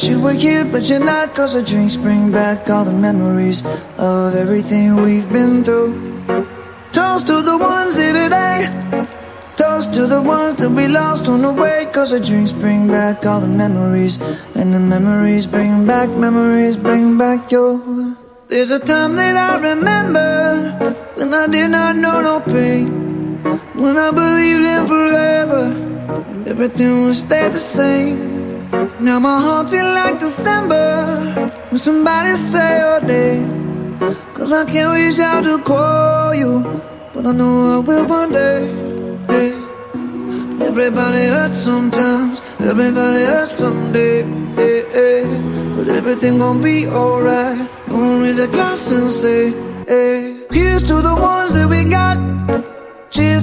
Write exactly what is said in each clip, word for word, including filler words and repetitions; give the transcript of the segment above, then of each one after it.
wish you were here, but you're not. Cause the drinks bring back all the memories of everything we've been through. Toast to the ones here today, toast to the ones that we lost on the way. Cause the drinks bring back all the memories, and the memories bring back, memories bring back your. There's a time that I remember, when I did not know no pain, when I believed in forever, and everything would stay the same. Now my heart feels like December, when somebody say your name. Cause I can't reach out to call you, but I know I will one day, hey. Everybody hurts sometimes, everybody hurts someday, hey, hey. But everything gon' be alright, gonna raise a glass and say, hey. Here's to the ones that we got, cheers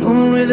gonna raise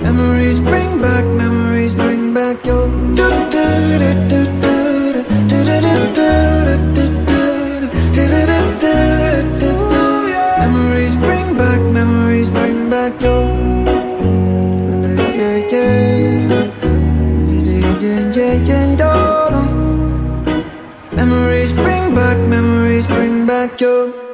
Memories bring back, memories bring back your. Memories bring back, memories bring back your. Memories bring back, memories bring back your.